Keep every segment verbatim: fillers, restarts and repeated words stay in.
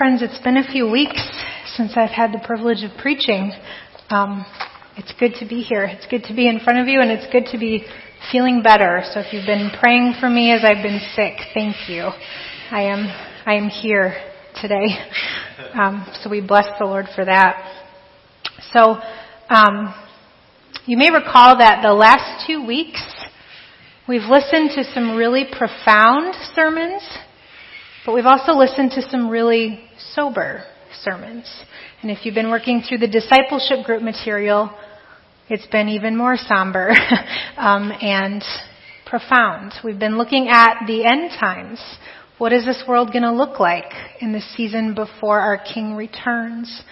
friends, it's been a few weeks since I've had the privilege of preaching. Um, it's good to be here. It's good to be in front of you, and it's good to be feeling better. So if you've been praying for me as I've been sick, thank you. I am I am here today. Um, so we bless the Lord for that. So um, you may recall that the last two weeks, we've listened to some really profound sermons, but we've also listened to some really sober sermons. And if you've been working through the discipleship group material, it's been even more somber um, and profound. We've been looking at the end times. What is this world going to look like in the season before our King returns?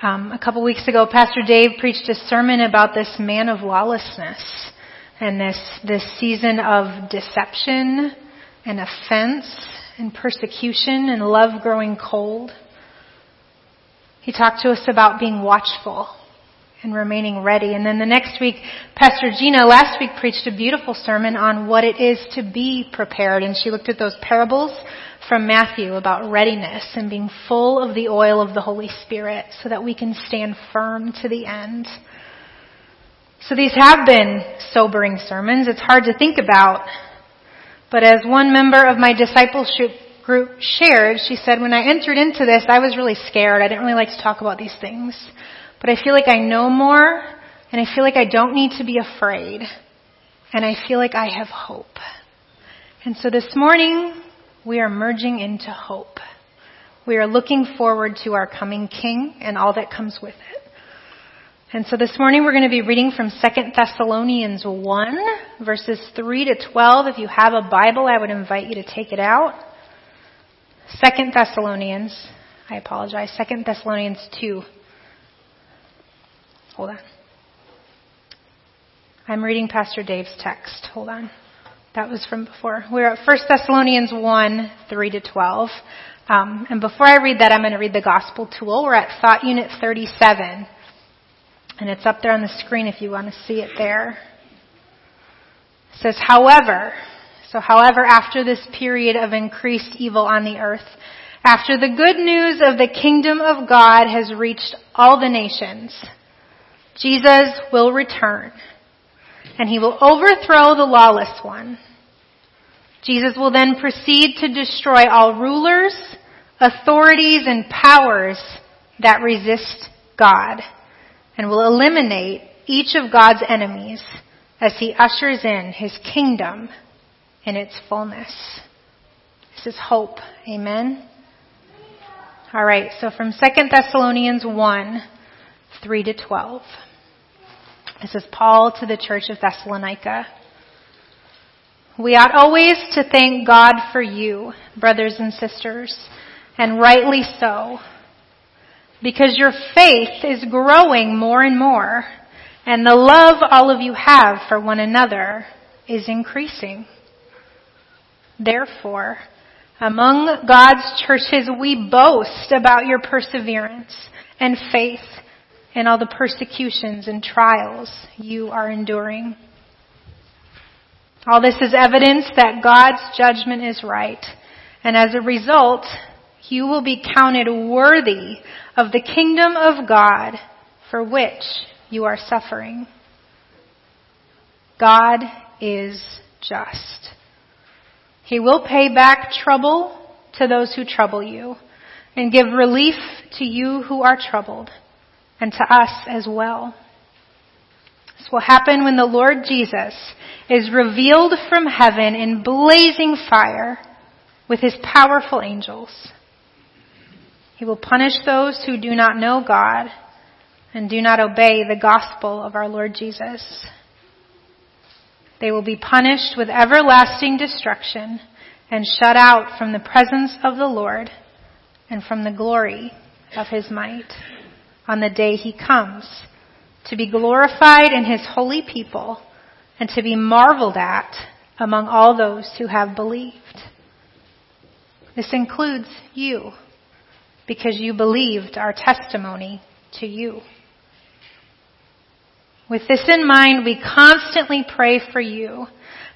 Um, a couple weeks ago, Pastor Dave preached a sermon about this man of lawlessness and this, this season of deception and offense and persecution and love growing cold. He talked to us about being watchful and remaining ready. And then the next week, Pastor Gina last week preached a beautiful sermon on what it is to be prepared. And she looked at those parables from Matthew about readiness and being full of the oil of the Holy Spirit so that we can stand firm to the end. So these have been sobering sermons. It's hard to think about. But as one member of my discipleship group shared, she said, when I entered into this, I was really scared. I didn't really like to talk about these things. But I feel like I know more, and I feel like I don't need to be afraid. And I feel like I have hope. And so this morning, we are merging into hope. We are looking forward to our coming King and all that comes with it. And so this morning we're going to be reading from Second Thessalonians one, verses three to twelve. If you have a Bible, I would invite you to take it out. Second Thessalonians, I apologize, Second Thessalonians two. Hold on. I'm reading Pastor Dave's text. Hold on. That was from before. We're at First Thessalonians one, three to twelve. Um, and before I read that, I'm going to read the Gospel Tool. We're at Thought Unit thirty-seven. And it's up there on the screen if you want to see it there. It says, however, so however, after this period of increased evil on the earth, after the good news of the kingdom of God has reached all the nations, Jesus will return, and he will overthrow the lawless one. Jesus will then proceed to destroy all rulers, authorities, and powers that resist God, and will eliminate each of God's enemies as he ushers in his kingdom in its fullness. This is hope. Amen? All right, so from Second Thessalonians one, three to twelve. This is Paul to the church of Thessalonica. We ought always to thank God for you, brothers and sisters, and rightly so, because your faith is growing more and more, and the love all of you have for one another is increasing. Therefore, among God's churches, we boast about your perseverance and faith in all the persecutions and trials you are enduring. All this is evidence that God's judgment is right, and as a result, you will be counted worthy of the kingdom of God for which you are suffering. God is just. He will pay back trouble to those who trouble you and give relief to you who are troubled and to us as well. This will happen when the Lord Jesus is revealed from heaven in blazing fire with his powerful angels. He will punish those who do not know God and do not obey the gospel of our Lord Jesus. They will be punished with everlasting destruction and shut out from the presence of the Lord and from the glory of his might on the day he comes to be glorified in his holy people and to be marveled at among all those who have believed. This includes you, because you believed our testimony to you. With this in mind, we constantly pray for you,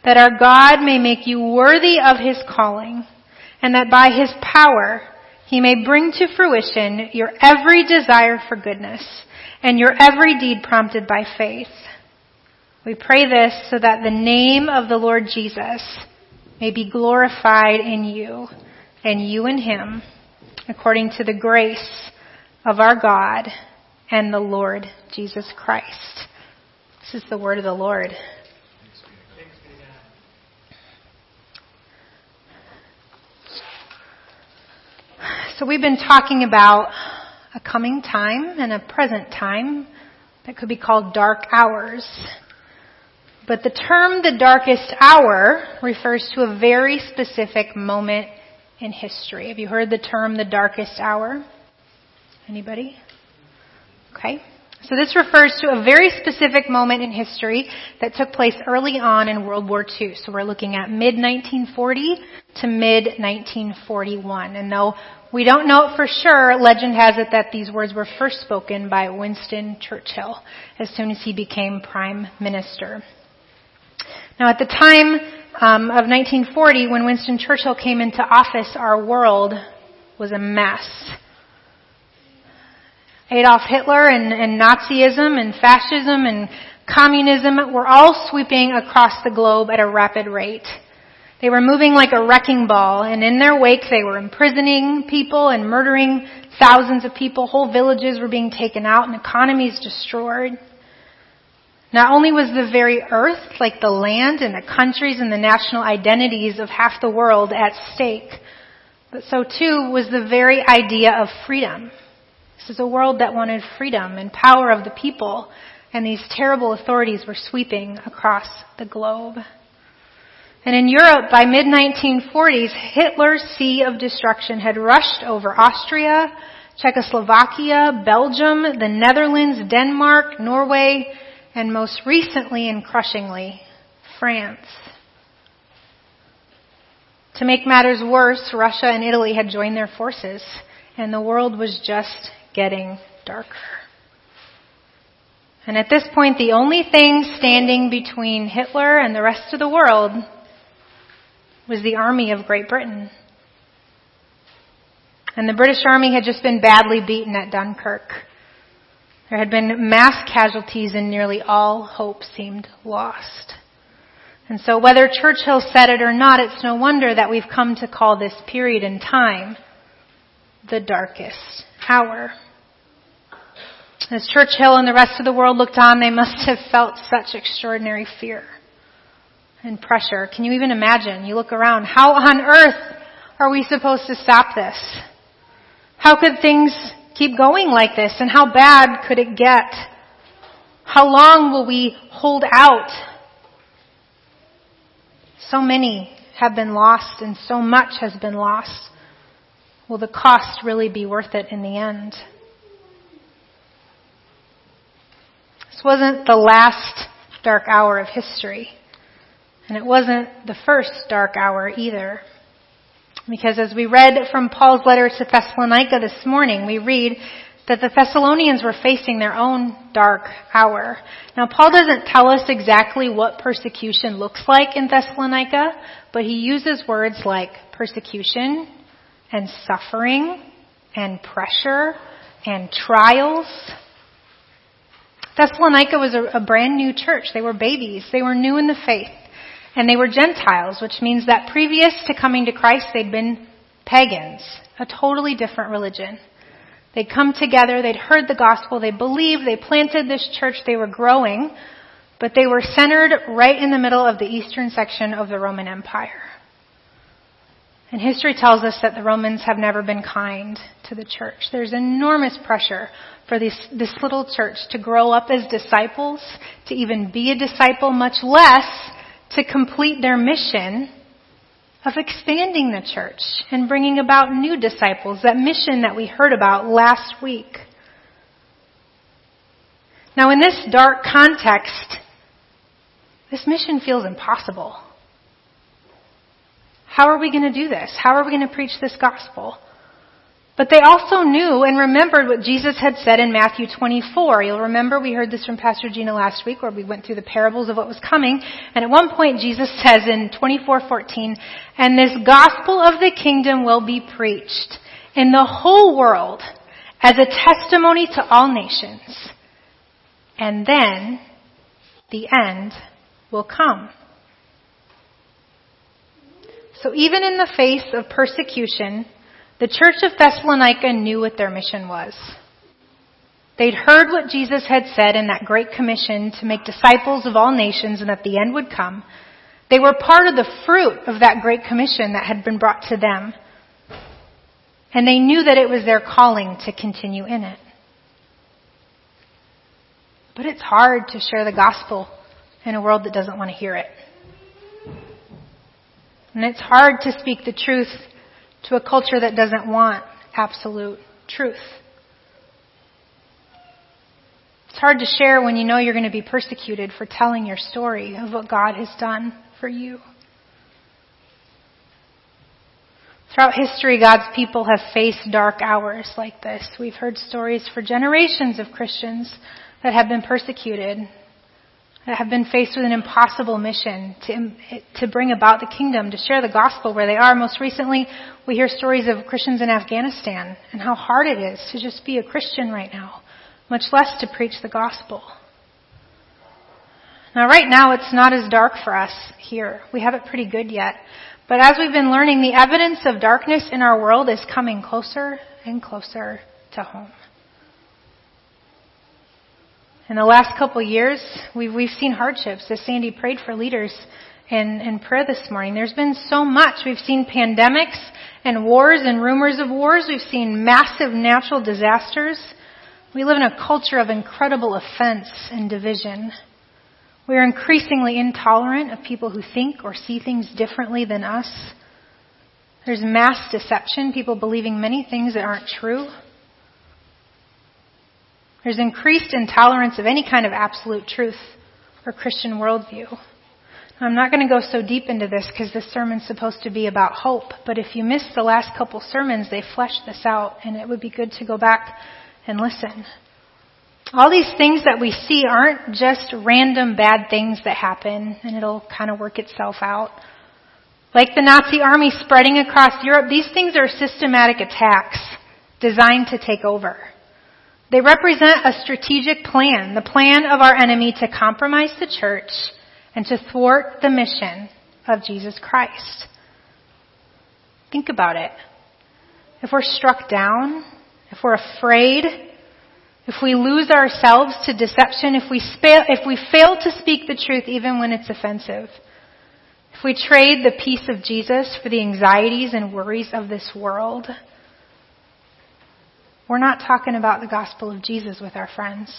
that our God may make you worthy of his calling, and that by his power, he may bring to fruition your every desire for goodness and your every deed prompted by faith. We pray this so that the name of the Lord Jesus may be glorified in you and you in him, according to the grace of our God and the Lord Jesus Christ. This is the word of the Lord. So we've been talking about a coming time and a present time that could be called dark hours. But the term the darkest hour refers to a very specific moment in history. Have you heard the term the darkest hour? Anybody? Okay. So this refers to a very specific moment in history that took place early on in World War Two. So we're looking at mid nineteen forty to mid nineteen forty-one. And though we don't know it for sure, legend has it that these words were first spoken by Winston Churchill as soon as he became prime minister. Now at the time um, of nineteen forty, when Winston Churchill came into office, our world was a mess. Adolf Hitler and, and Nazism and fascism and communism were all sweeping across the globe at a rapid rate. They were moving like a wrecking ball, and in their wake they were imprisoning people and murdering thousands of people. Whole villages were being taken out and economies destroyed. Not only was the very earth, like the land and the countries and the national identities of half the world at stake, but so too was the very idea of freedom. This is a world that wanted freedom and power of the people, and these terrible authorities were sweeping across the globe. And in Europe, by mid nineteen forties, Hitler's sea of destruction had rushed over Austria, Czechoslovakia, Belgium, the Netherlands, Denmark, Norway, and most recently and crushingly, France. To make matters worse, Russia and Italy had joined their forces, and the world was just getting darker. And at this point, the only thing standing between Hitler and the rest of the world was the army of Great Britain. And the British army had just been badly beaten at Dunkirk. There had been mass casualties, and nearly all hope seemed lost. And so whether Churchill said it or not, it's no wonder that we've come to call this period in time the darkest hour. As Churchill and the rest of the world looked on, they must have felt such extraordinary fear and pressure. Can you even imagine? You look around. How on earth are we supposed to stop this? How could things keep going like this? And how bad could it get? How long will we hold out? So many have been lost, and so much has been lost. Will the cost really be worth it in the end? This wasn't the last dark hour of history, and it wasn't the first dark hour either. Because as we read from Paul's letter to Thessalonica this morning, we read that the Thessalonians were facing their own dark hour. Now, Paul doesn't tell us exactly what persecution looks like in Thessalonica, but he uses words like persecution and suffering and pressure and trials. Thessalonica was a, a brand new church. They were babies. They were new in the faith. And they were Gentiles, which means that previous to coming to Christ, they'd been pagans, a totally different religion. They'd come together, they'd heard the gospel, they believed, they planted this church, they were growing, but they were centered right in the middle of the eastern section of the Roman Empire. And history tells us that the Romans have never been kind to the church. There's enormous pressure for this, this little church to grow up as disciples, to even be a disciple, much less to complete their mission of expanding the church and bringing about new disciples, that mission that we heard about last week. Now, in this dark context, this mission feels impossible. How are we going to do this? How are we going to preach this gospel? But they also knew and remembered what Jesus had said in Matthew twenty-four. You'll remember we heard this from Pastor Gina last week, where we went through the parables of what was coming. And at one point, Jesus says in twenty-four fourteen, "And this gospel of the kingdom will be preached in the whole world as a testimony to all nations. And then the end will come. So even in the face of persecution, the church of Thessalonica knew what their mission was. They'd heard what Jesus had said in that great commission to make disciples of all nations and that the end would come. They were part of the fruit of that great commission that had been brought to them. And they knew that it was their calling to continue in it. But it's hard to share the gospel in a world that doesn't want to hear it. And it's hard to speak the truth to a culture that doesn't want absolute truth. It's hard to share when you know you're going to be persecuted for telling your story of what God has done for you. Throughout history, God's people have faced dark hours like this. We've heard stories for generations of Christians that have been persecuted, that have been faced with an impossible mission to, to bring about the kingdom, to share the gospel where they are. Most recently, we hear stories of Christians in Afghanistan and how hard it is to just be a Christian right now, much less to preach the gospel. Now, right now, it's not as dark for us here. We have it pretty good yet. But as we've been learning, the evidence of darkness in our world is coming closer and closer to home. In the last couple years, we've, we've seen hardships. As Sandy prayed for leaders in, in prayer this morning, there's been so much. We've seen pandemics and wars and rumors of wars. We've seen massive natural disasters. We live in a culture of incredible offense and division. We are increasingly intolerant of people who think or see things differently than us. There's mass deception, people believing many things that aren't true. There's increased intolerance of any kind of absolute truth or Christian worldview. I'm not going to go so deep into this because this sermon's supposed to be about hope, but if you missed the last couple sermons, they fleshed this out, and it would be good to go back and listen. All these things that we see aren't just random bad things that happen, and it'll kind of work itself out. Like the Nazi army spreading across Europe, these things are systematic attacks designed to take over. They represent a strategic plan, the plan of our enemy to compromise the church and to thwart the mission of Jesus Christ. Think about it. If we're struck down, if we're afraid, if we lose ourselves to deception, if we, spa- if we fail to speak the truth even when it's offensive, if we trade the peace of Jesus for the anxieties and worries of this world, we're not talking about the gospel of Jesus with our friends.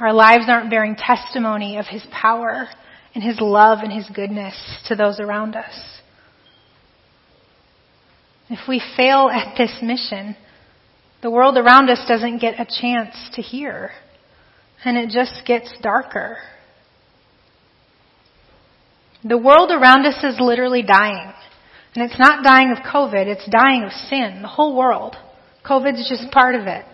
Our lives aren't bearing testimony of his power and his love and his goodness to those around us. If we fail at this mission, the world around us doesn't get a chance to hear, and it just gets darker. The world around us is literally dying, and it's not dying of COVID, it's dying of sin, the whole world. COVID's just part of it.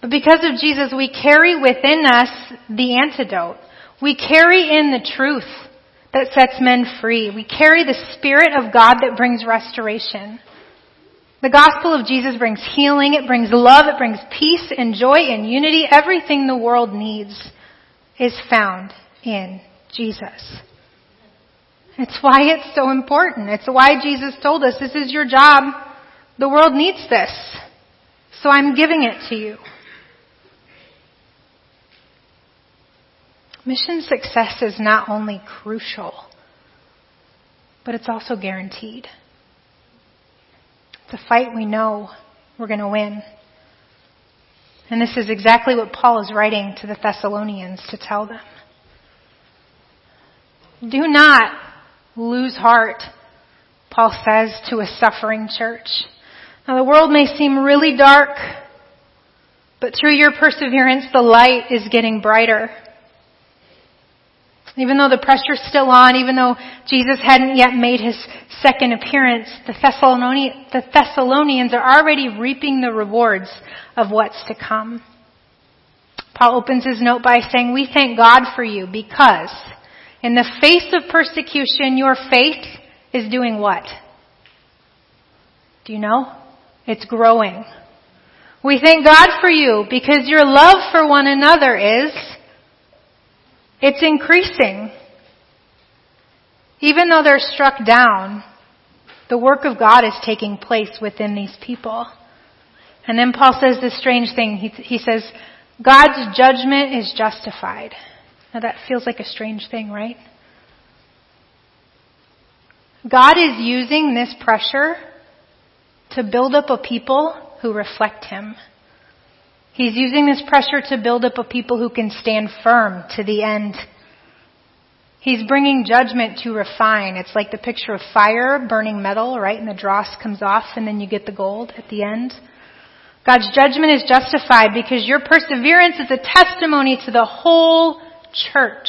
But because of Jesus, we carry within us the antidote. We carry in the truth that sets men free. We carry the Spirit of God that brings restoration. The gospel of Jesus brings healing, it brings love, it brings peace and joy and unity. Everything the world needs is found in Jesus. It's why it's so important. It's why Jesus told us, this is your job. The world needs this. So I'm giving it to you. Mission success is not only crucial, but it's also guaranteed. It's a fight we know we're going to win. And this is exactly what Paul is writing to the Thessalonians to tell them. Do not lose heart, Paul says to a suffering church. Now the world may seem really dark, but through your perseverance, the light is getting brighter. Even though the pressure's still on, even though Jesus hadn't yet made his second appearance, the Thessalonians, the Thessalonians are already reaping the rewards of what's to come. Paul opens his note by saying, we thank God for you because in the face of persecution, your faith is doing what? Do you know? It's growing. We thank God for you because your love for one another is, it's increasing. Even though they're struck down, the work of God is taking place within these people. And then Paul says this strange thing. He, he says, God's judgment is justified. Now that feels like a strange thing, right? God is using this pressure to build up a people who reflect him. He's using this pressure to build up a people who can stand firm to the end. He's bringing judgment to refine. It's like the picture of fire burning metal, right? And the dross comes off and then you get the gold at the end. God's judgment is justified because your perseverance is a testimony to the whole church.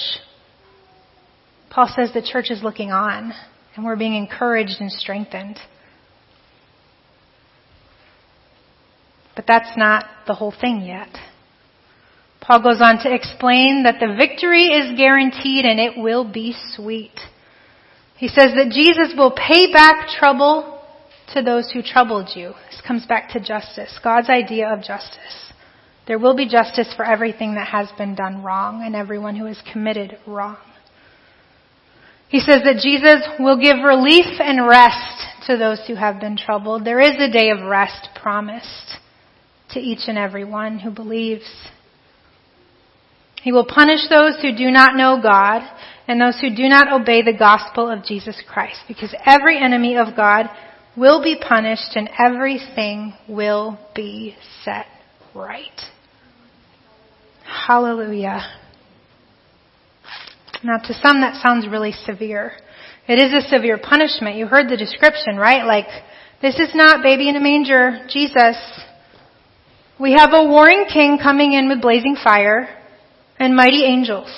Paul says the church is looking on and we're being encouraged and strengthened. But that's not the whole thing yet. Paul goes on to explain that the victory is guaranteed and it will be sweet. He says that Jesus will pay back trouble to those who troubled you. This comes back to justice, God's idea of justice. There will be justice for everything that has been done wrong and everyone who has committed wrong. He says that Jesus will give relief and rest to those who have been troubled. There is a day of rest promised to each and every one who believes. He will punish those who do not know God and those who do not obey the gospel of Jesus Christ, because every enemy of God will be punished and everything will be set right. Hallelujah. Now, to some that sounds really severe. It is a severe punishment. You heard the description, right? Like, this is not baby in a manger, Jesus. We have a warring king coming in with blazing fire and mighty angels.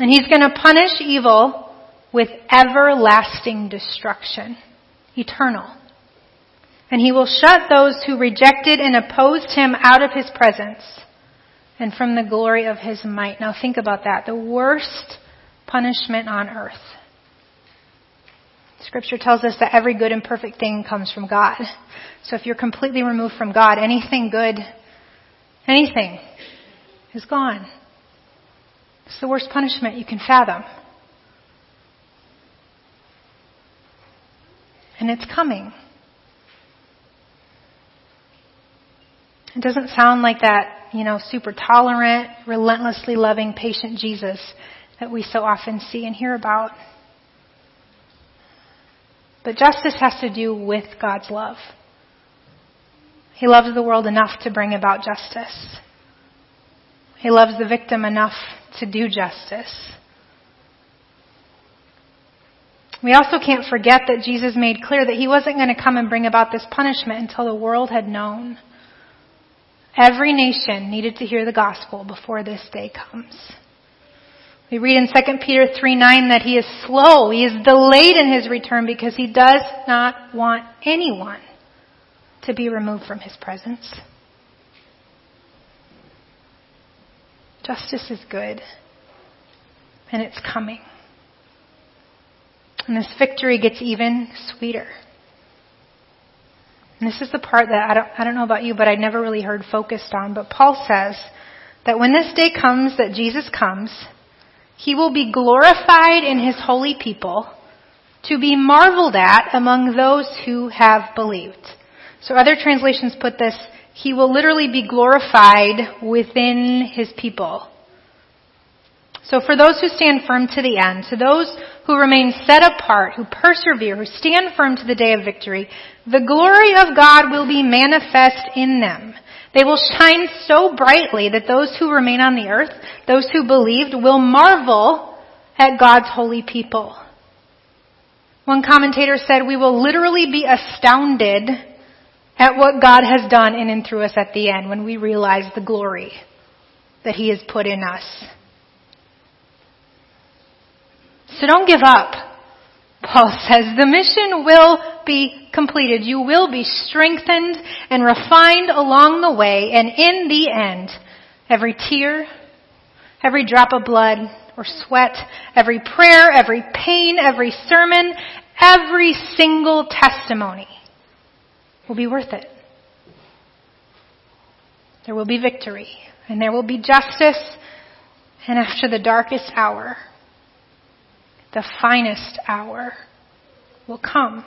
And he's going to punish evil with everlasting destruction. Eternal. And he will shut those who rejected and opposed him out of his presence and from the glory of his might. Now think about that. The worst punishment on earth. Scripture tells us that every good and perfect thing comes from God. So if you're completely removed from God, anything good, anything is gone. It's the worst punishment you can fathom. And it's coming. It doesn't sound like that, you know, super tolerant, relentlessly loving, patient Jesus that we so often see and hear about. But justice has to do with God's love. He loves the world enough to bring about justice. He loves the victim enough to do justice. We also can't forget that Jesus made clear that he wasn't going to come and bring about this punishment until the world had known. Every nation needed to hear the gospel before this day comes. We read in Second Peter three nine that he is slow. He is delayed in his return because he does not want anyone to be removed from his presence. Justice is good, and it's coming. And this victory gets even sweeter. And this is the part that I don't, I don't know about you, but I never really heard focused on. But Paul says that when this day comes, that Jesus comes, he will be glorified in his holy people, to be marveled at among those who have believed. So other translations put this, he will literally be glorified within his people. So for those who stand firm to the end, to those who remain set apart, who persevere, who stand firm to the day of victory, the glory of God will be manifest in them. They will shine so brightly that those who remain on the earth, those who believed, will marvel at God's holy people. One commentator said, we will literally be astounded at what God has done in and through us at the end when we realize the glory that he has put in us. So don't give up. Paul says the mission will be completed. You will be strengthened and refined along the way. And in the end, every tear, every drop of blood or sweat, every prayer, every pain, every sermon, every single testimony will be worth it. There will be victory, and there will be justice, and after the darkest hour, the finest hour will come.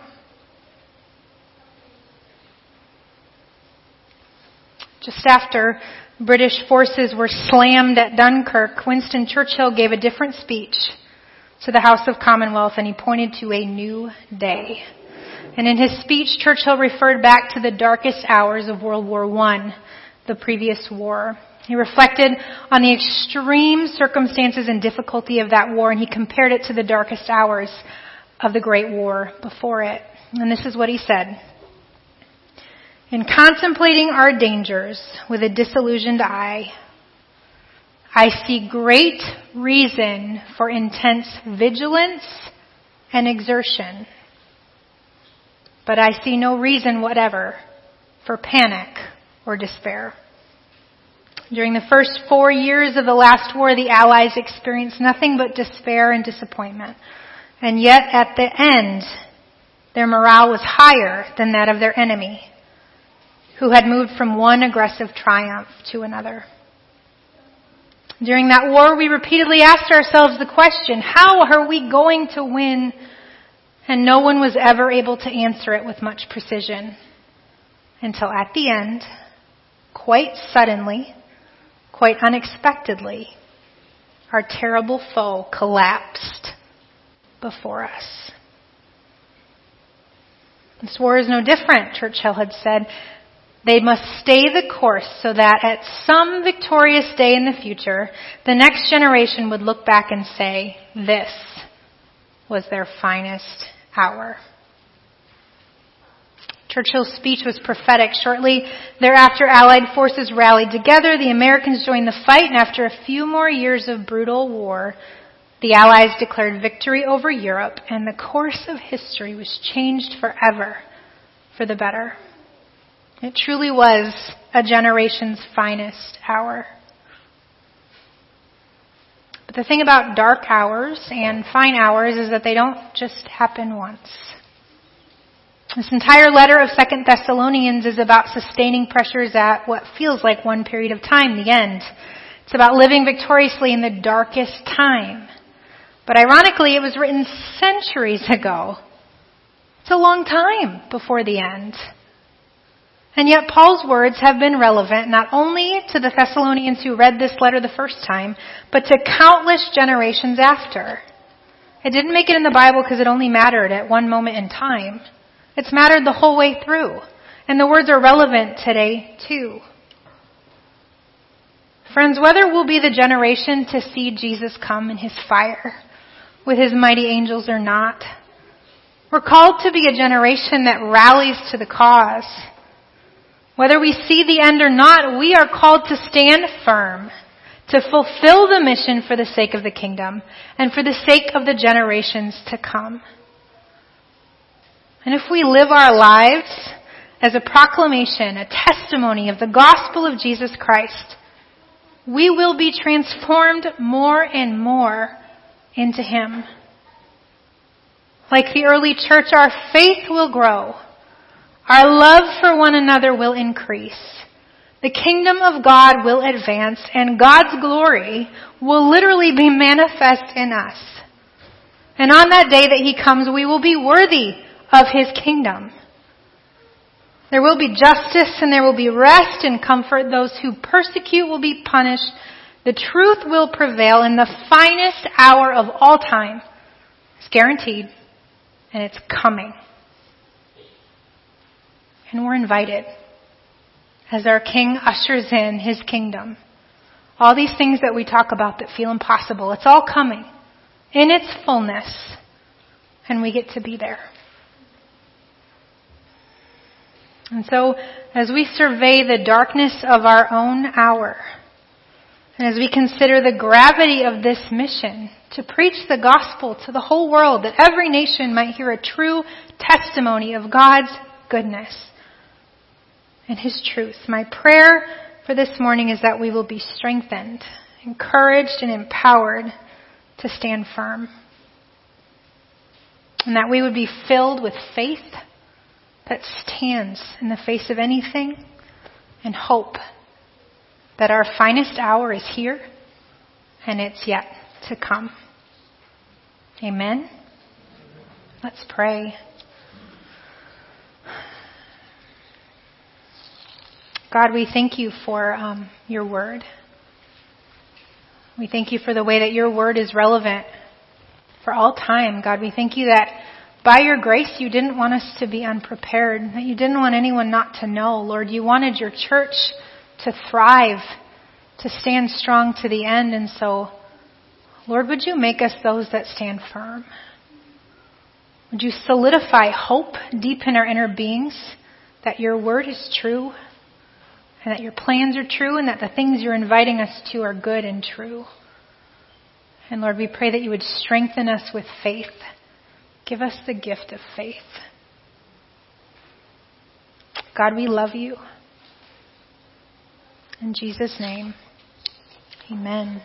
Just after British forces were slammed at Dunkirk, Winston Churchill gave a different speech to the House of Commonwealth, and he pointed to a new day. And in his speech, Churchill referred back to the darkest hours of World War One, the previous war. He reflected on the extreme circumstances and difficulty of that war, and he compared it to the darkest hours of the Great War before it. And this is what he said. In contemplating our dangers with a disillusioned eye, I see great reason for intense vigilance and exertion, but I see no reason whatever for panic or despair. During the first four years of the last war, the Allies experienced nothing but despair and disappointment. And yet, at the end, their morale was higher than that of their enemy, who had moved from one aggressive triumph to another. During that war, we repeatedly asked ourselves the question, how are we going to win? And no one was ever able to answer it with much precision, until at the end, quite suddenly, quite unexpectedly, our terrible foe collapsed before us. This war is no different, Churchill had said. They must stay the course so that at some victorious day in the future, the next generation would look back and say, this was their finest hour. Churchill's speech was prophetic. Shortly thereafter, Allied forces rallied together. The Americans joined the fight, and after a few more years of brutal war, the Allies declared victory over Europe, and the course of history was changed forever for the better. It truly was a generation's finest hour. But the thing about dark hours and fine hours is that they don't just happen once. This entire letter of Second Thessalonians is about sustaining pressures at what feels like one period of time, the end. It's about living victoriously in the darkest time. But ironically, it was written centuries ago. It's a long time before the end. And yet Paul's words have been relevant not only to the Thessalonians who read this letter the first time, but to countless generations after. It didn't make it in the Bible because it only mattered at one moment in time. It's mattered the whole way through. And the words are relevant today too. Friends, whether we'll be the generation to see Jesus come in his fire with his mighty angels or not, we're called to be a generation that rallies to the cause. Whether we see the end or not, we are called to stand firm, to fulfill the mission for the sake of the kingdom and for the sake of the generations to come. And if we live our lives as a proclamation, a testimony of the gospel of Jesus Christ, we will be transformed more and more into him. Like the early church, our faith will grow. Our love for one another will increase. The kingdom of God will advance, and God's glory will literally be manifest in us. And on that day that he comes, we will be worthy of his kingdom. There will be justice, and there will be rest and comfort. Those who persecute will be punished. The truth will prevail, and the finest hour of all time is guaranteed, and it's coming. And we're invited as our King ushers in his kingdom. All these things that we talk about that feel impossible, it's all coming in its fullness, and we get to be there. And so as we survey the darkness of our own hour, and as we consider the gravity of this mission to preach the gospel to the whole world, that every nation might hear a true testimony of God's goodness and his truth, my prayer for this morning is that we will be strengthened, encouraged, and empowered to stand firm. And that we would be filled with faith that stands in the face of anything, and hope that our finest hour is here and it's yet to come. Amen? Let's pray. God, we thank you for um, your word. We thank you for the way that your word is relevant for all time. God, we thank you that by your grace, you didn't want us to be unprepared, that you didn't want anyone not to know. Lord, you wanted your church to thrive, to stand strong to the end. And so, Lord, would you make us those that stand firm? Would you solidify hope deep in our inner beings that your word is true and that your plans are true and that the things you're inviting us to are good and true? And Lord, we pray that you would strengthen us with faith. Give us the gift of faith. God, we love you. In Jesus' name, amen.